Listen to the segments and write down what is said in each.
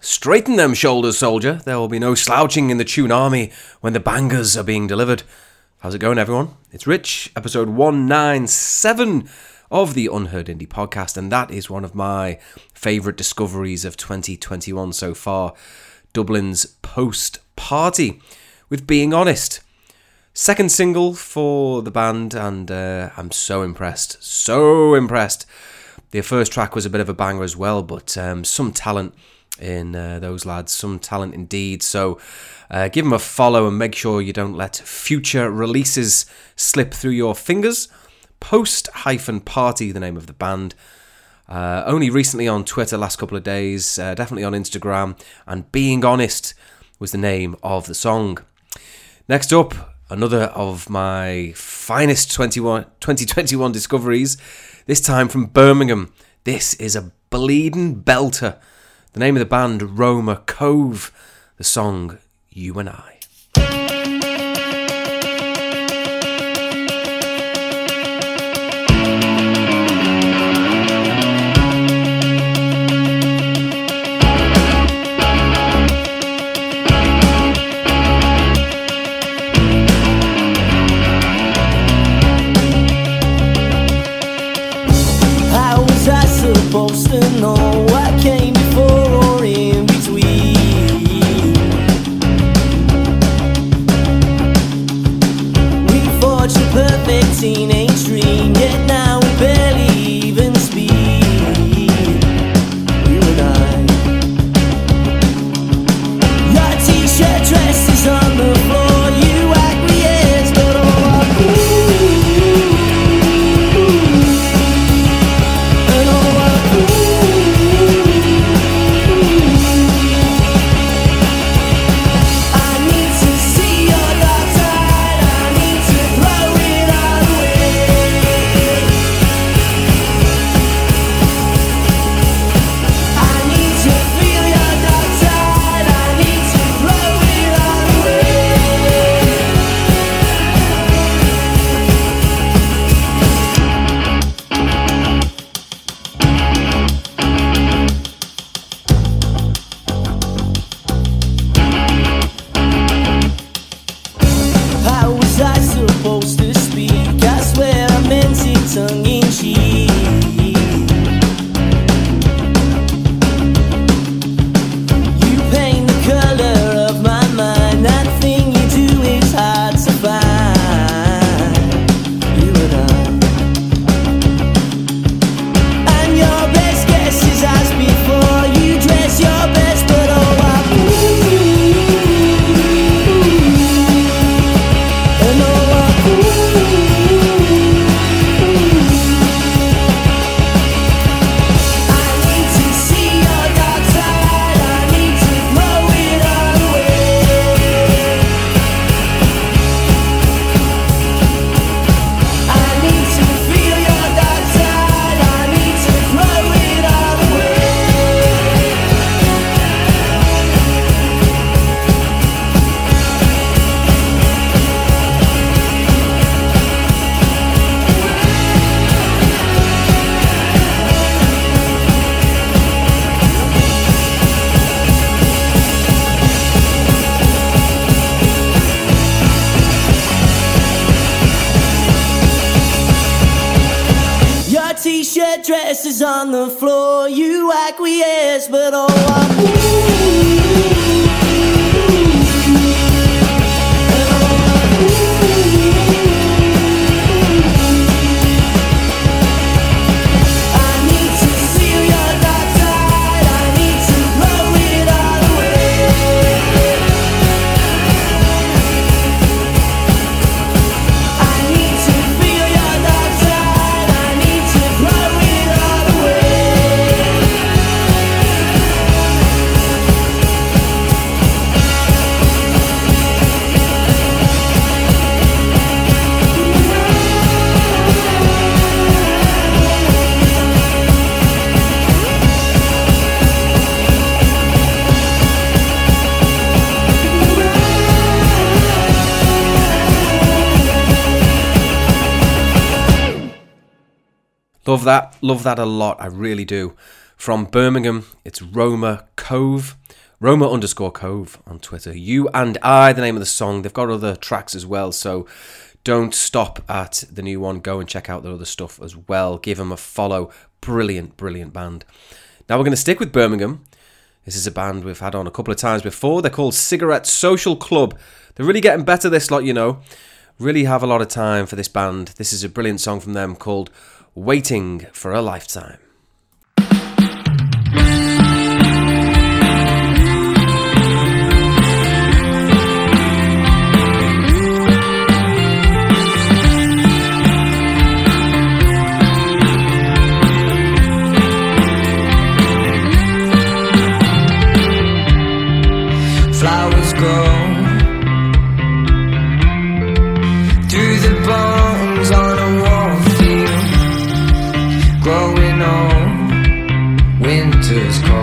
Straighten them shoulders, soldier. There will be no slouching in the tune army when the bangers are being delivered. How's it going, everyone? It's Rich, episode 197 of the Unheard Indie Podcast, and that is one of my favourite discoveries of 2021 so far, Dublin's Post-Party, with Being Honest. Second single for the band, and I'm so impressed. Their first track was a bit of a banger as well, but some talent in those lads, some talent indeed. So give them a follow and make sure you don't let future releases slip through your fingers. Post-Party, the name of the band. Only recently on Twitter, last couple of days, definitely on Instagram, and Being Honest was the name of the song. Next up, another of my finest 2021 discoveries, this time from Birmingham. This is a bleeding belter. The name of the band, Roma Cove, the song, You and I. teenage dream, yet now we barely even speak. You and I. Your t-shirt dress is on the floor. You acquiesce, but all I feel, and all I feel, I need to see your dark side. I need to throw it all away. I need to feel your dark side. I need to throw it all away. How was I supposed to speak? I swear I meant it tongue in cheek. You paint the color of my mind. That thing you do is hard to find. You and I. And your best guess is as before. You dress your best, but all I feel. And all I I need to see your dark side. I need to throw it all away. I need to feel your dark side. I need to throw it all away. Your t-shirt dress is on the floor. You acquiesce, but all I I need to see your dark side. I need to throw it all away. I need to feel your dark side. I need to throw it all away. Love that a lot, I really do. From Birmingham, it's Roma Cove, Roma_Cove on Twitter. You and I, the name of the song. They've got other tracks as well, so don't stop at the new one. Go and check out their other stuff as well. Give them a follow. Brilliant, brilliant band. Now we're going to stick with Birmingham. This is a band we've had on a couple of times before. They're called Cigarette Social Club. They're really getting better, this lot, you know. Really have a lot of time for this band. This is a brilliant song from them called Waiting for a Lifetime. Flowers grow through the bones on a warm field. Growing old, winter's cold.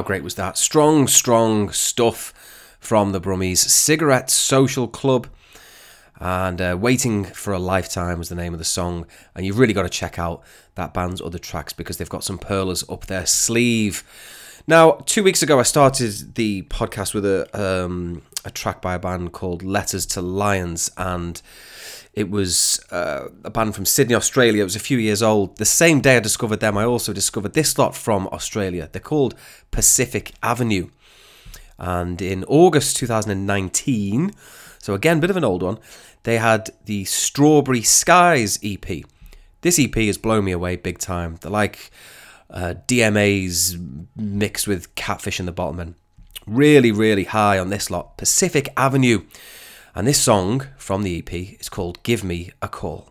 How great was that? Strong, strong stuff from the Brummies. Cigarette Social Club and Waiting for a Lifetime was the name of the song. And you've really got to check out that band's other tracks because they've got some pearlers up their sleeve. Now, 2 weeks ago, I started the podcast with a track by a band called Letters to Lions, and it was a band from Sydney, Australia. It was a few years old. The same day I discovered them, I also discovered this lot from Australia. They're called Pacific Avenue. And in August 2019, so again, a bit of an old one, they had the Strawberry Skies EP. This EP has blown me away big time. They're like DMAs mixed with Catfish and the Bottlemen. Really, really high on this lot. Pacific Avenue. And this song from the EP is called Give Me a Call.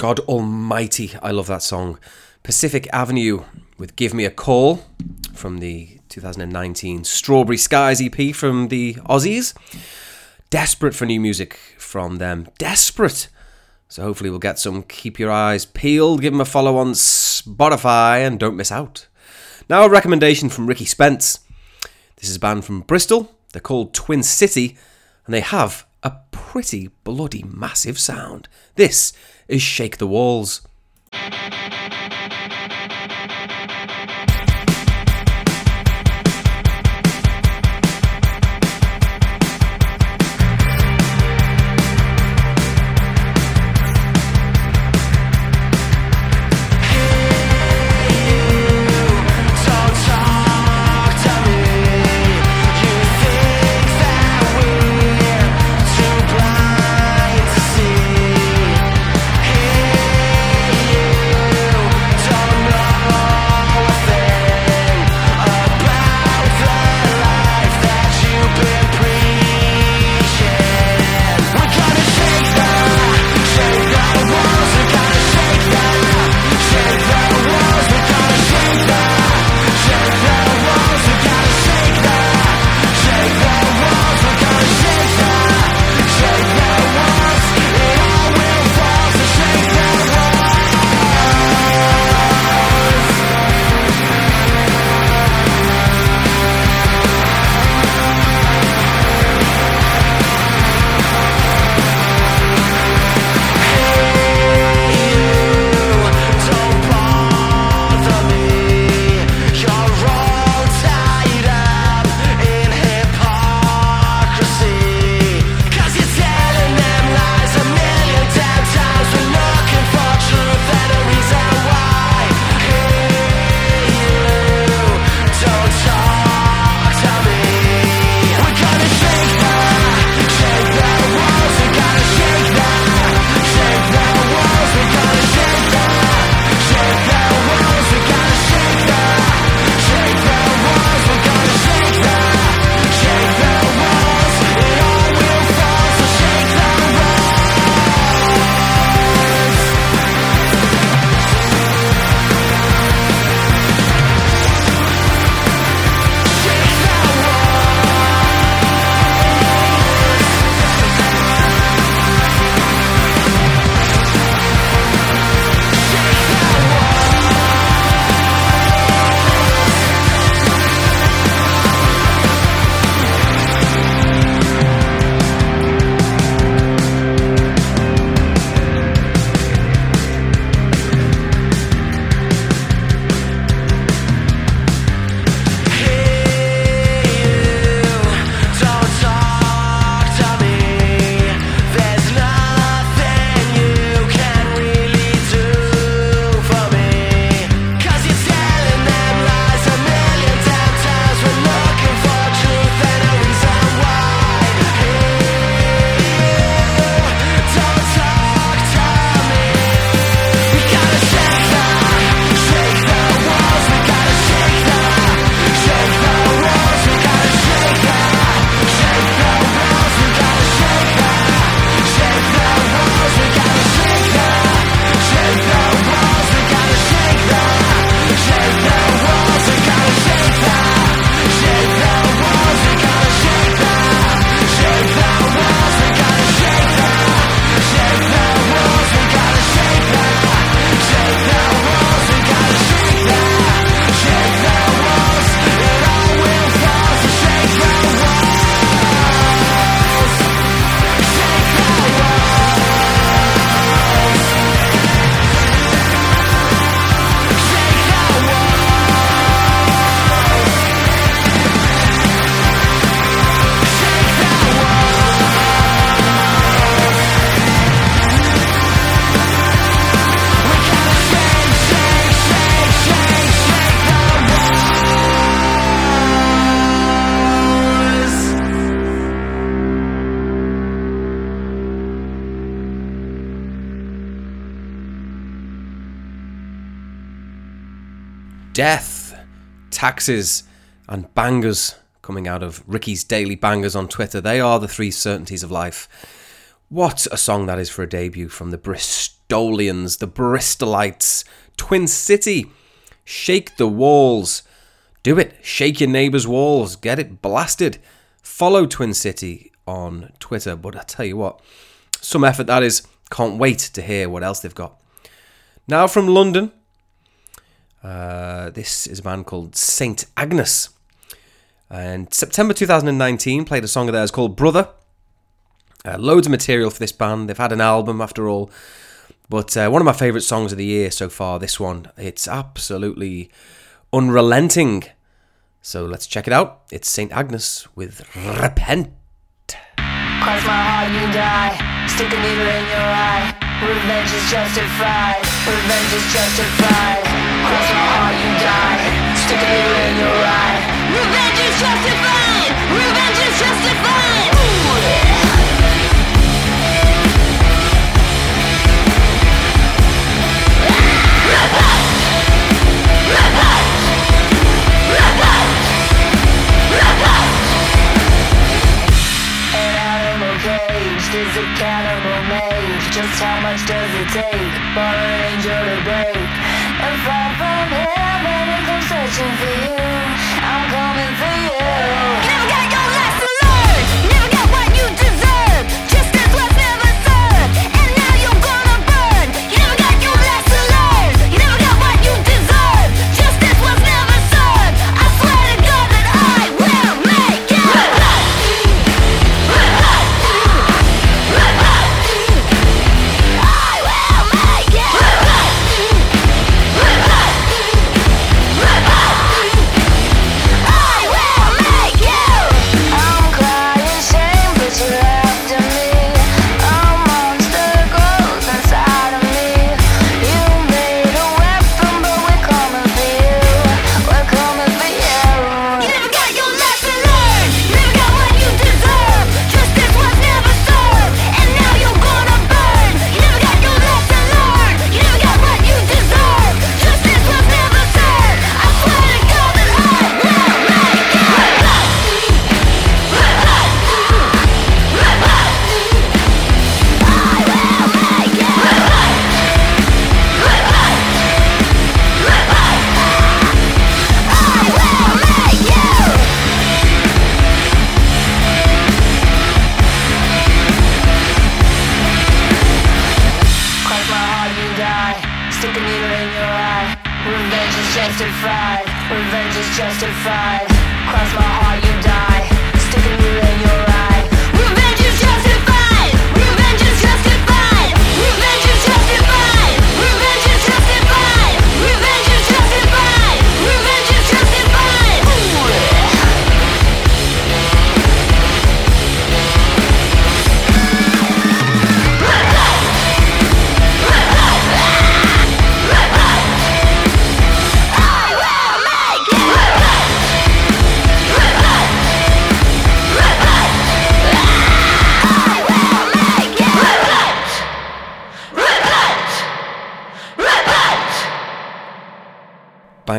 God almighty, I love that song. Pacific Avenue with Give Me a Call from the 2019 Strawberry Skies EP from the Aussies. Desperate for new music from them. Desperate. So hopefully we'll get some. Keep your eyes peeled. Give them a follow on Spotify and don't miss out. Now a recommendation from Ricky Spence. This is a band from Bristol. They're called Twin City and they have a pretty bloody massive sound. This is Shake the Walls. Death, taxes, and bangers coming out of Ricky's Daily Bangers on Twitter. They are the three certainties of life. What a song that is for a debut from the Bristolians, the Bristolites. Twin City, Shake the Walls. Do it. Shake your neighbour's walls. Get it blasted. Follow Twin City on Twitter. But I tell you what, some effort that is. Can't wait to hear what else they've got. Now from London, this is a band called Saint Agnes. And September 2019, played a song of theirs called Brother. Loads of material for this band. They've had an album after all. But one of my favourite songs of the year so far, this one. It's absolutely unrelenting. So let's check it out. It's Saint Agnes with Repent. Cross my heart, you die. Stick a needle in your eye. Revenge is justified. Revenge is justified. Cross my heart, you die. Stick a needle in your eye. Revenge is justified. Revenge is justified. Is a cannibal mage? Just how much does it take for an angel to break and fall from heaven and come searching for you? I'm coming for you. Never got your lesson learned. Never got what you deserve. Just as was never served, and now you're gonna burn. You never got your lesson learned. You never got what you deserve. Just as was never served. I swear to God that I will make it.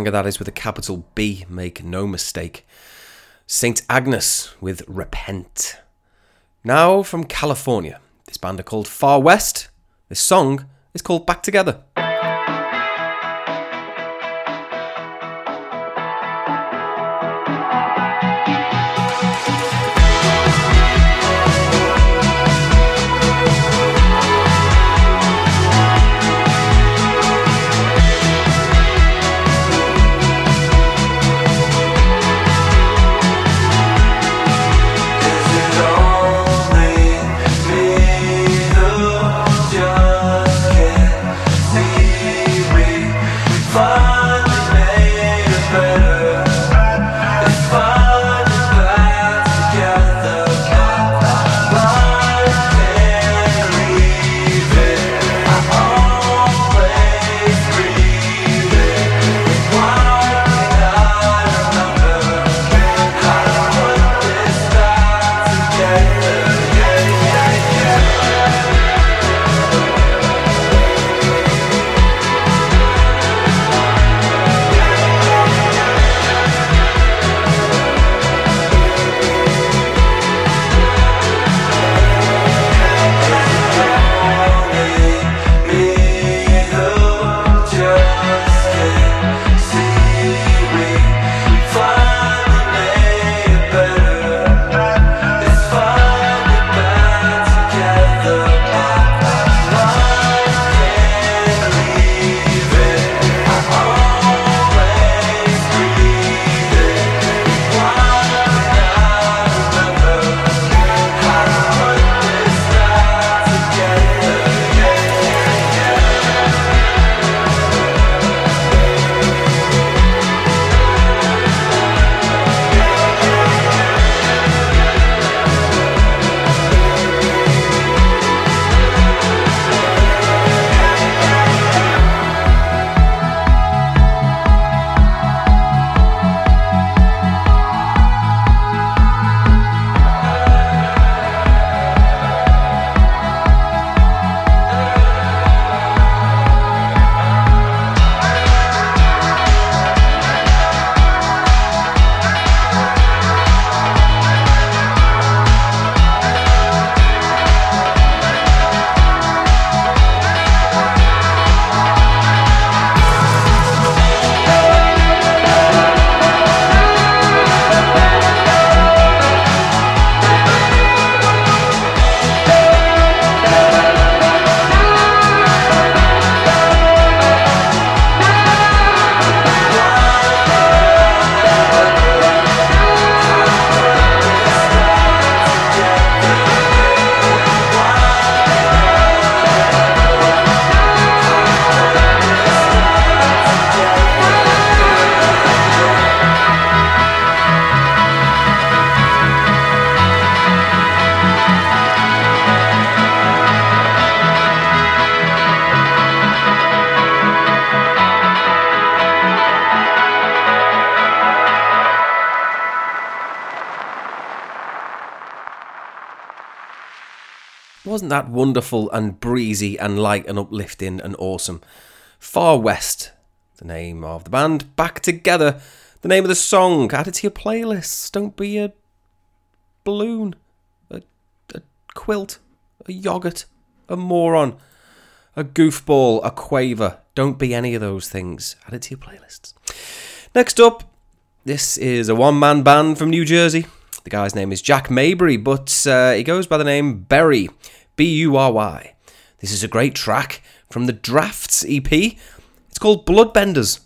That is with a capital B, make no mistake. Saint Agnes with Repent. Now from California, this band are called Far West. This song is called Back Together. See Wasn't that wonderful and breezy and light and uplifting and awesome? Far West, the name of the band. Back Together, the name of the song. Add it to your playlists. Don't be a balloon, a quilt, a yoghurt, a moron, a goofball, a quaver. Don't be any of those things. Add it to your playlists. Next up, this is a one-man band from New Jersey. The guy's name is Jack Mabry, but he goes by the name Berry, B-U-R-Y. This is a great track from the Drafts EP. It's called Bloodbenders.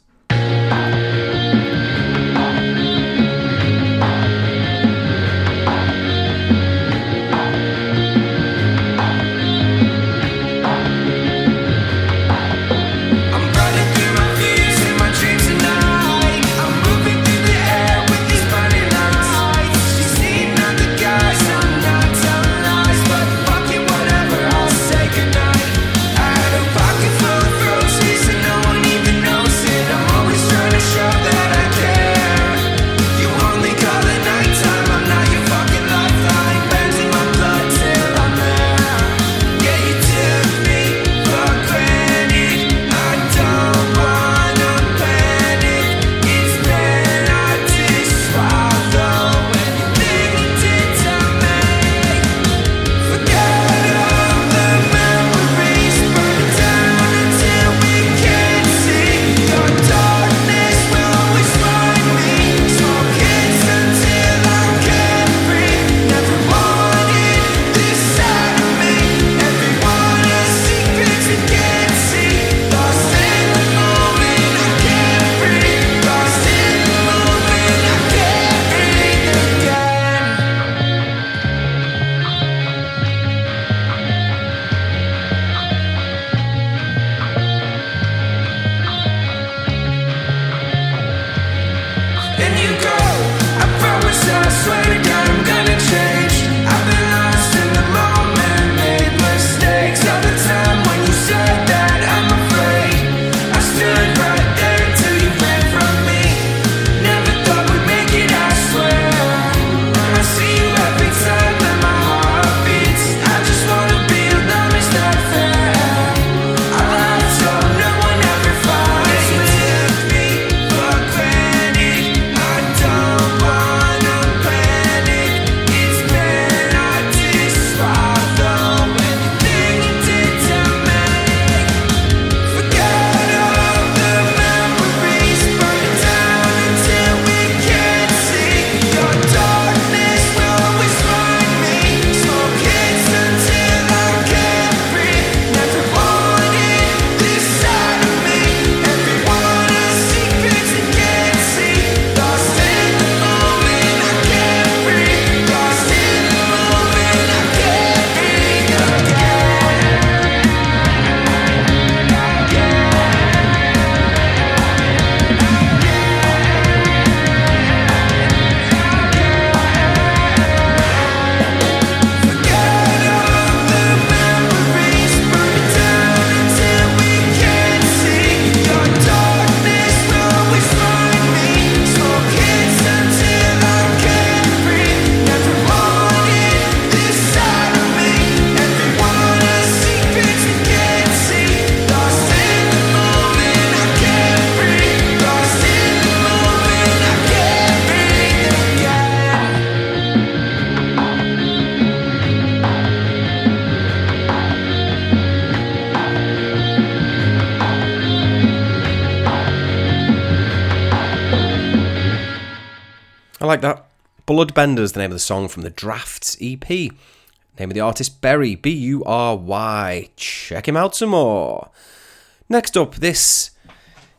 Bloodbenders, the name of the song from the Drafts EP. Name of the artist, Berry, B-U-R-Y. Check him out some more. Next up, this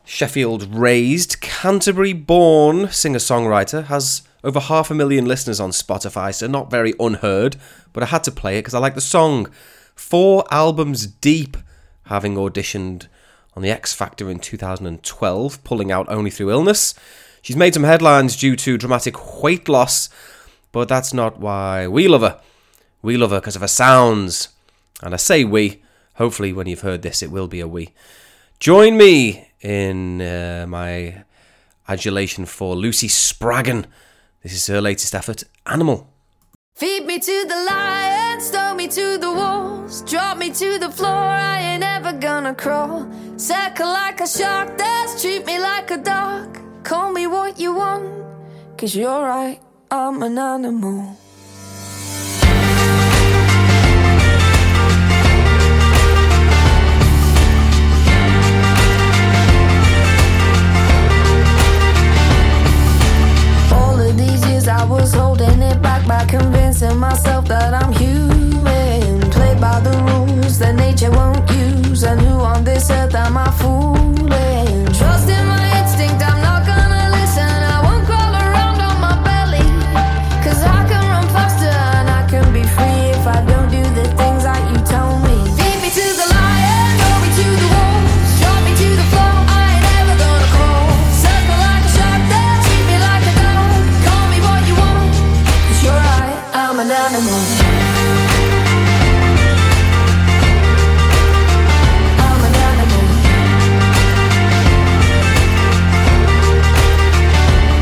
Sheffield-raised, Canterbury-born singer-songwriter has over 500,000 listeners on Spotify, so not very unheard, but I had to play it because I like the song. 4 albums deep, having auditioned on The X Factor in 2012, pulling out only through illness. She's made some headlines due to dramatic weight loss, but that's not why we love her. We love her because of her sounds. And I say we. Hopefully when you've heard this, it will be a we. Join me in my adulation for Lucy Spraggan. This is her latest effort, Animal. Feed me to the lions, throw me to the wolves, drop me to the floor, I ain't ever gonna crawl. Circle like a shark, just treat me like a dog. Call me what you want, 'cause you're right, I'm an animal. I was holding it back by convincing myself that I'm human. Played by the rules that nature won't use. And who on this earth am I fooling? Trust in my instinct, I'm not gonna listen. I won't crawl around on my belly, 'cause I can run faster and I can be free if I don't do the things that you told me. Feed me to the lion, throw me to the wolves, drop me to the floor, I ain't ever gonna crawl. Circle like a shark, that treat me like a dog. You're right, I'm an animal. I'm an animal.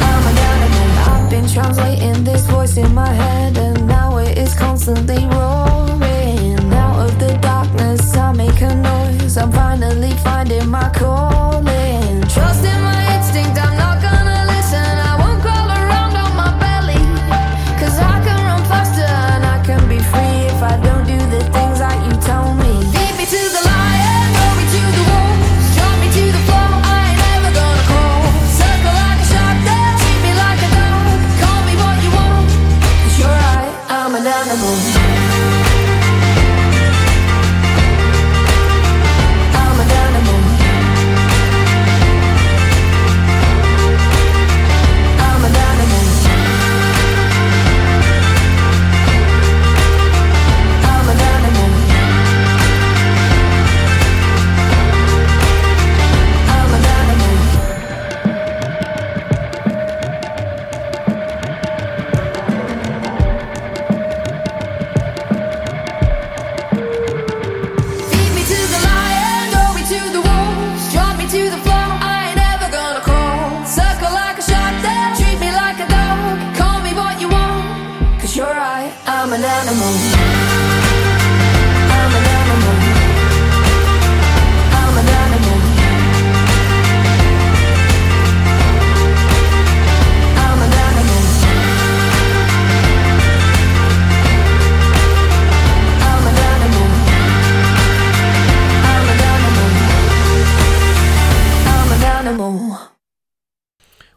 I'm an animal. I've been translating this voice in my head, and now it is constantly roaring. Out of the darkness, I make a noise. I'm finally finding my calling. Trust in my instinct, I'm not gonna listen. I won't crawl around on my belly, 'cause I can run faster and I can be free if I don't do the things that you told me. Feed me to the lion, throw me to the wolves, drop me to the floor, I ain't ever gonna crawl. Circle like a shark, that treat me like a dog. Call me what you want, 'cause you're right, I'm an animal.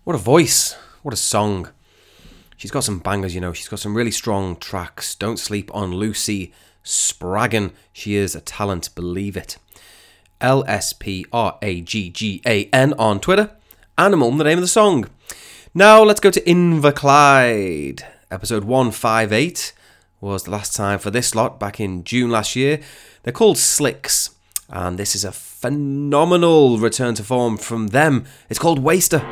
What a voice, what a song. She's got some bangers, you know. She's got some really strong tracks. Don't Sleep on Lucy Spraggan. She is a talent, believe it. LSPRAGGAN on Twitter. Animal, the name of the song. Now let's go to Inverclyde. Episode 158 was the last time for this lot back in June last year. They're called Slix, and this is a phenomenal return to form from them. It's called Waster.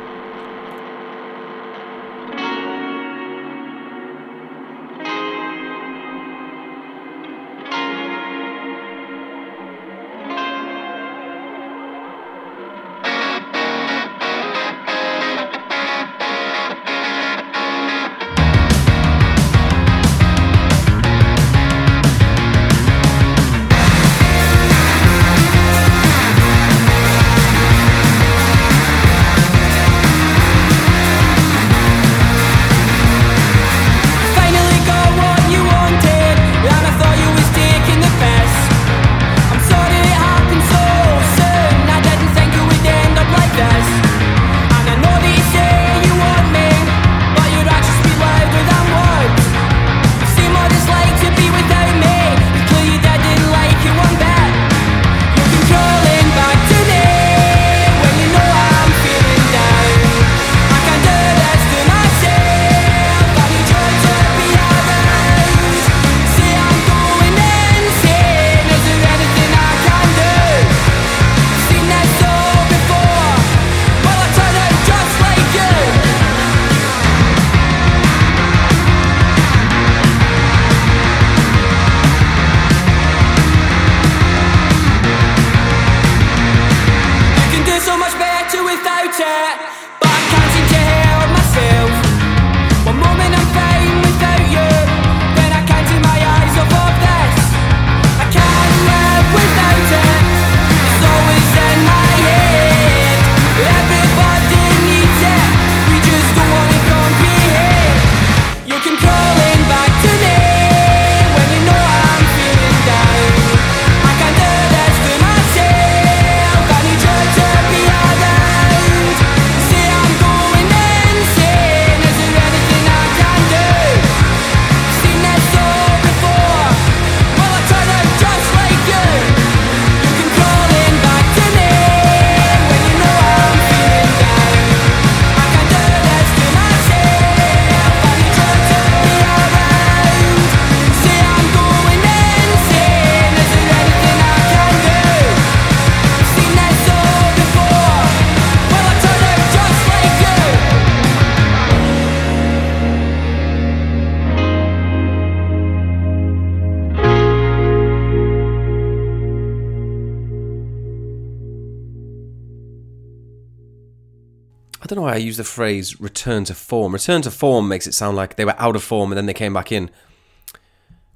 I don't know why I use the phrase return to form. Return to form makes it sound like they were out of form and then they came back in.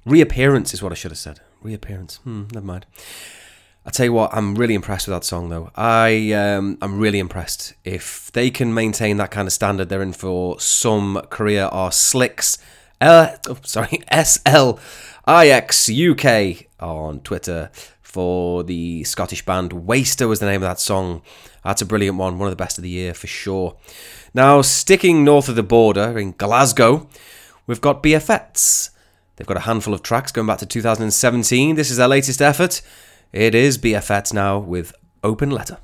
Reappearance is what I should have said. Reappearance. Never mind. I tell you what, I'm really impressed with that song, though. I'm really impressed. If they can maintain that kind of standard, they're in for some career. Or Slix, SLIX UK on Twitter for the Scottish band. Waster was the name of that song. That's a brilliant one. One of the best of the year for sure. Now, sticking north of the border in Glasgow, we've got BFETS. They've got a handful of tracks going back to 2017. This is their latest effort. It is BFETS now with Open Letter.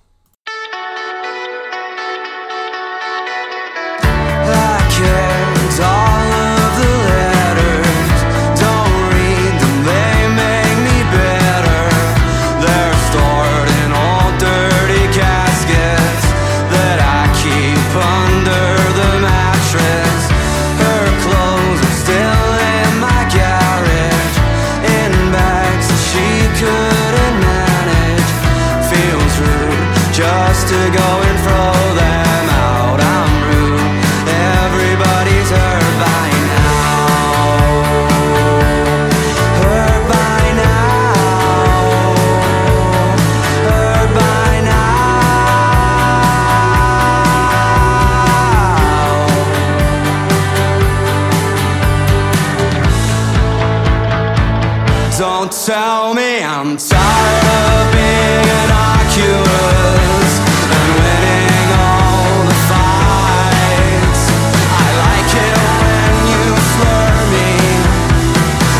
Tell me I'm tired of being innocuous and winning all the fights. I like it when you slur me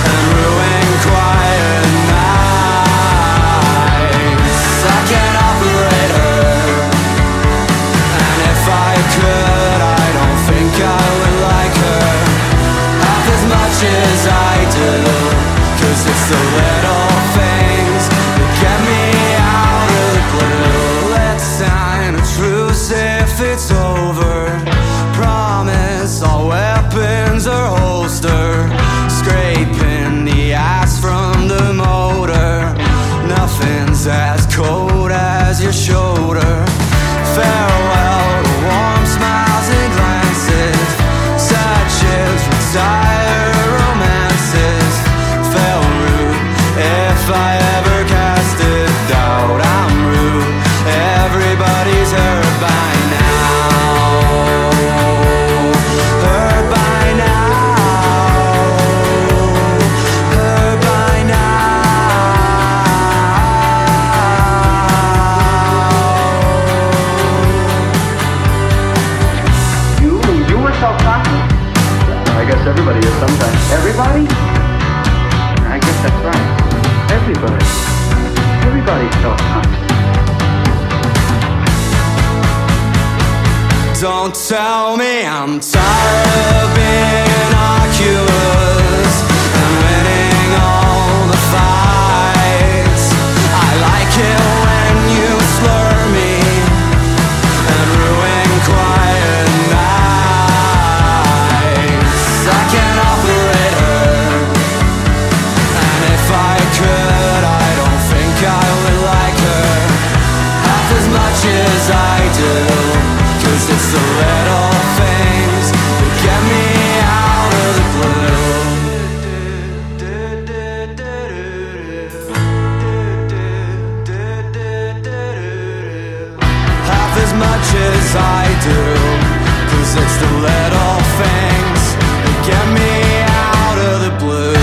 and ruin quiet nights. I can operator, and if I could, I don't think I would like her half as much as I do. Cause it's the little things that get me out of the blue. Let's sign a truce if it's over. Promise all weapons are holster. Scraping the ice from the motor. Nothing's as cold as your shoulder. Farewell to warm smiles and glances. Such is retired romances. If I ever casted doubt, I'm rude. Everybody's hurt by now. Hurt by now. Hurt by now. You were self-conscious? I guess everybody is sometimes. Everybody? I guess that's right. Everybody felt conscious. Don't tell me I'm tired of being innocuous and winning all the fights. I like it when you slur me and ruin quiet nights. I can't operate her, and if I could, I would like her half as much as I do. Cause it's the little things that get me out of the blue. Half as much as I do. Cause it's the little things that get me out of the blue.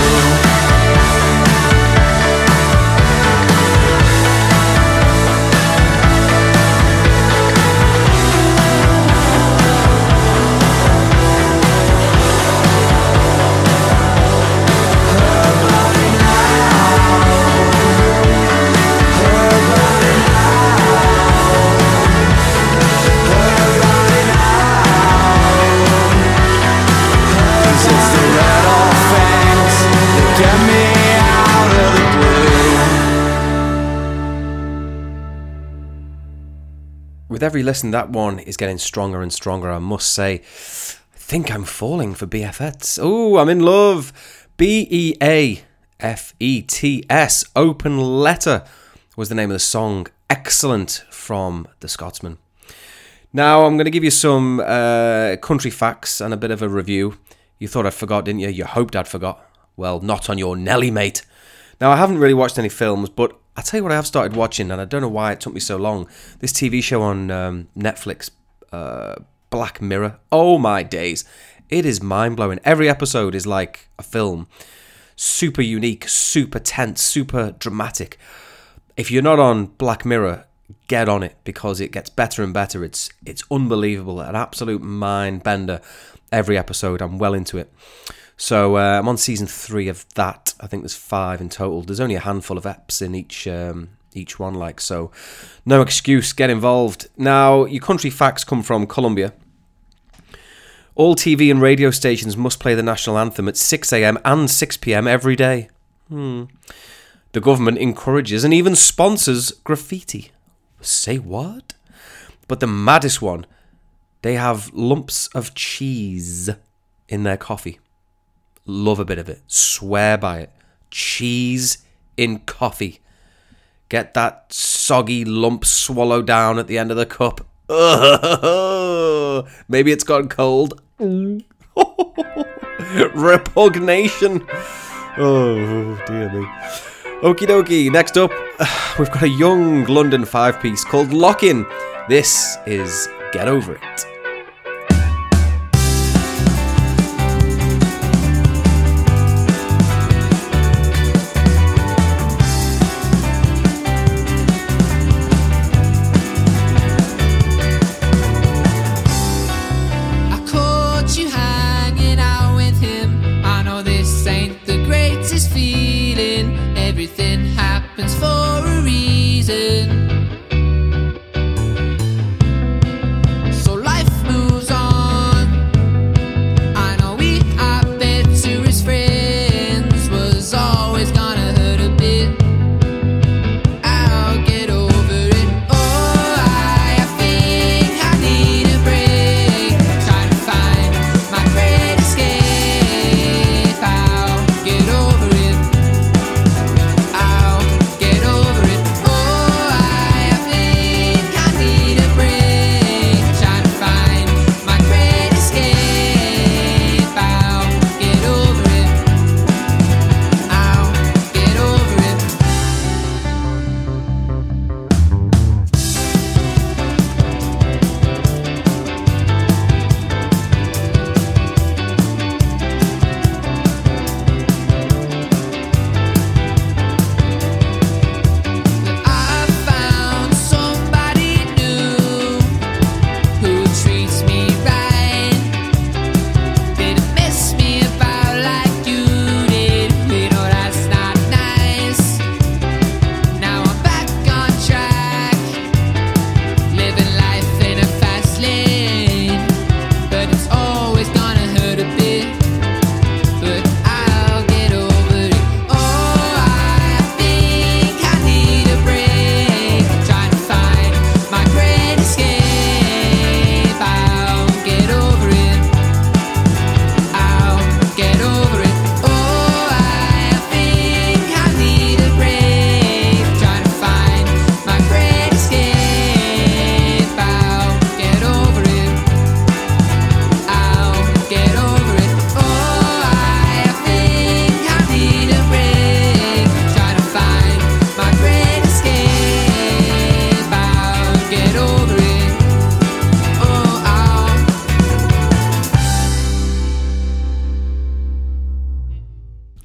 With every listen, that one is getting stronger and stronger, I must say. I think I'm falling for BFETS. Oh, I'm in love. BEAFETS, Open Letter was the name of the song. Excellent from the Scotsman. Now, I'm going to give you some country facts and a bit of a review. You thought I'd forgot, didn't you? You hoped I'd forgot. Well, not on your Nelly, mate. Now, I haven't really watched any films, but I tell you what I have started watching, and I don't know why it took me so long. This TV show on Netflix, Black Mirror. Oh, my days. It is mind-blowing. Every episode is like a film. Super unique, super tense, super dramatic. If you're not on Black Mirror, get on it, because it gets better and better. It's unbelievable. An absolute mind-bender every episode. I'm well into it. So I'm on season 3 of that. I think there's 5 in total. There's only a handful of eps in each one, like, so no excuse. Get involved. Now, your country facts come from Colombia. All TV and radio stations must play the national anthem at 6 a.m. and 6 p.m. every day. The government encourages and even sponsors graffiti. Say what? But the maddest one, they have lumps of cheese in their coffee. Love a bit of it. Swear by it. Cheese in coffee. Get that soggy lump swallowed down at the end of the cup. Maybe it's gone cold. Repugnation. Oh, dear me. Okie dokie. Next up, we've got a young London 5-piece called Lock-In. This is Get Over It.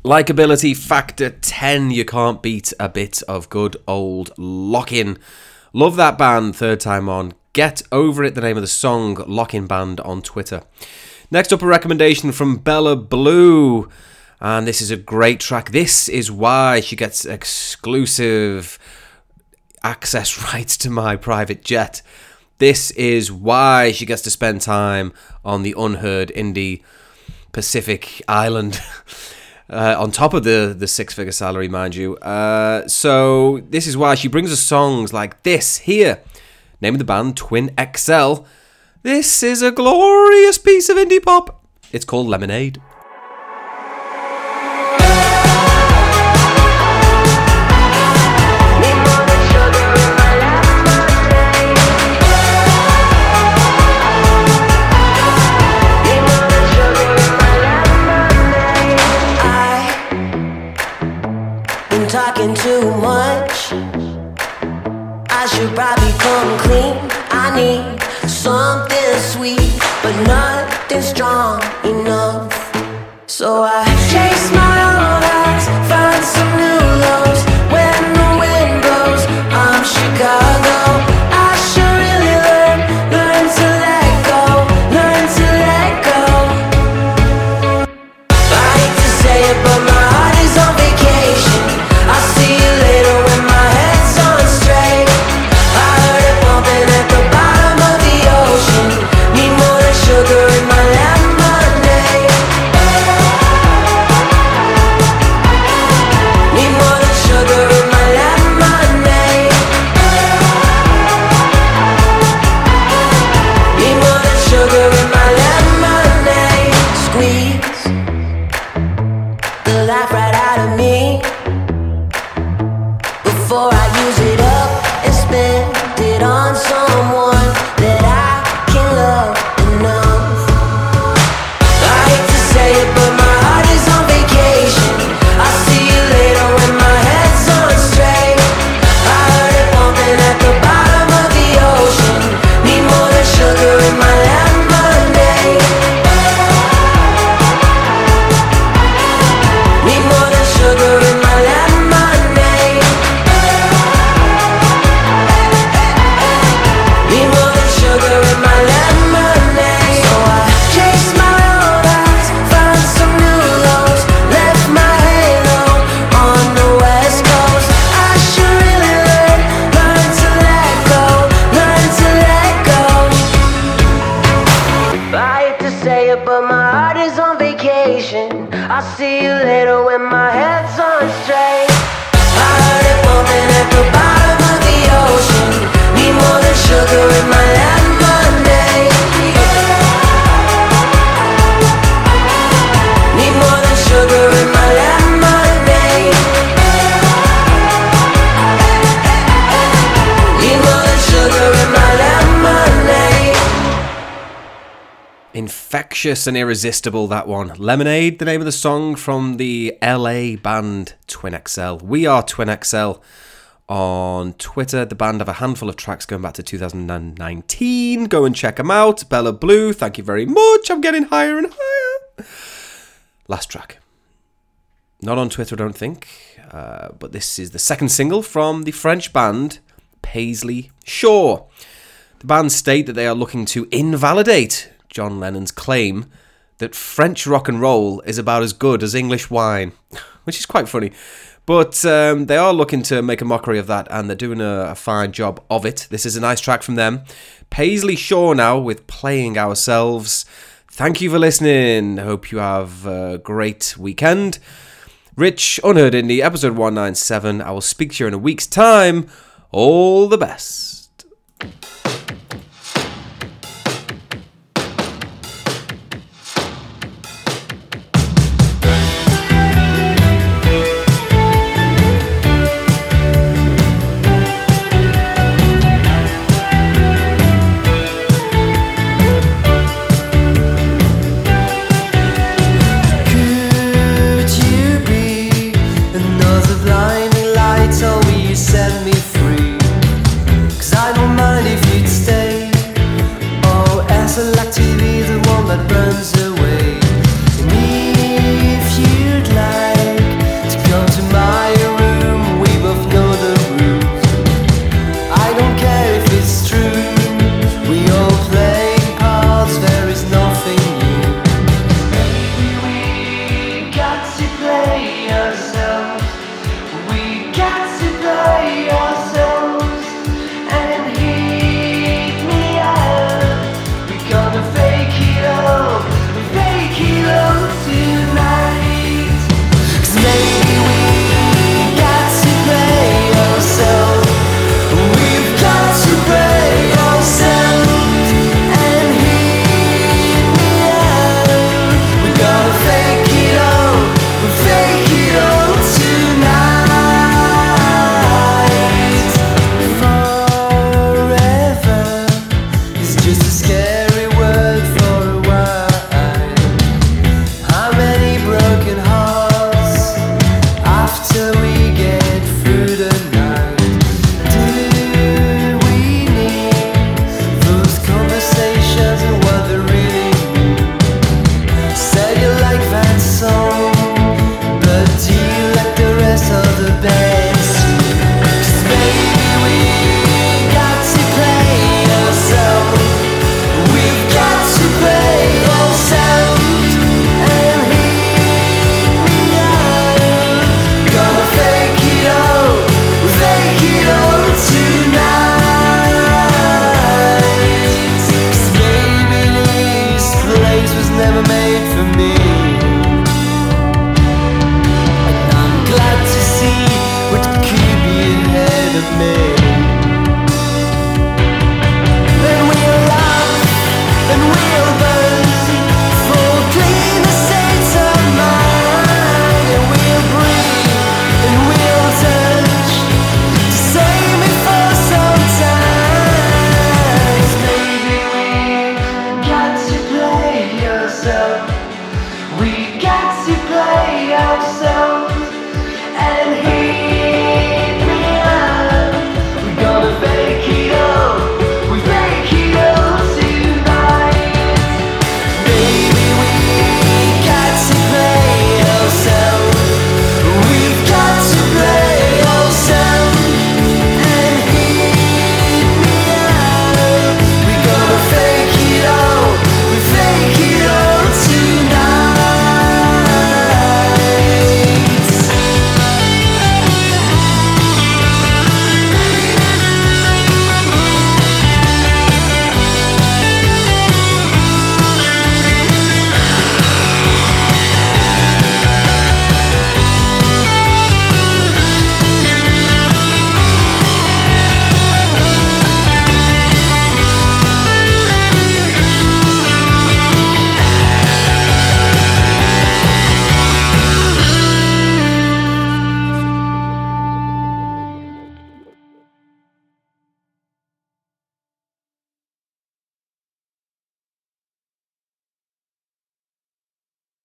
Likeability factor 10, you can't beat a bit of good old Lock-In. Love that band, third time on. Get Over It, the name of the song, Lock-In Band on Twitter. Next up, a recommendation from Bella Blue. And this is a great track. This is why she gets exclusive access rights to my private jet. This is why she gets to spend time on the unheard indie Pacific Island. On top of the six-figure salary, mind you. So this is why she brings us songs like this here. Name of the band, Twin XL. This is a glorious piece of indie pop. It's called Lemonade. keep them clean. I need something sweet, but nothing strong enough. So I chase my own eyes, find some new lows. When the wind blows, I'm Chicago. I should really learn to let go, learn to let go. I hate to say it, but my heart is on vacation. I'll see you later when my head's on straight. I heard it bumping at the bottom of the ocean. Need more than sugar in my infectious and irresistible, that one. Lemonade, the name of the song from the LA band Twin XL. We are Twin XL on Twitter. The band have a handful of tracks going back to 2019. Go and check them out. Bella Blue, thank you very much. I'm getting higher and higher. Last track. Not on Twitter, I don't think. But this is the second single from the French band Paisley Shore. The band state that they are looking to invalidate John Lennon's claim that French rock and roll is about as good as English wine, which is quite funny. But they are looking to make a mockery of that, and they're doing a fine job of it. This is a nice track from them. Paisley Shore now with Playing Ourselves. Thank you for listening. Hope you have a great weekend. Rich, Unheard Indie, episode 197. I will speak to you in a week's time. All the best.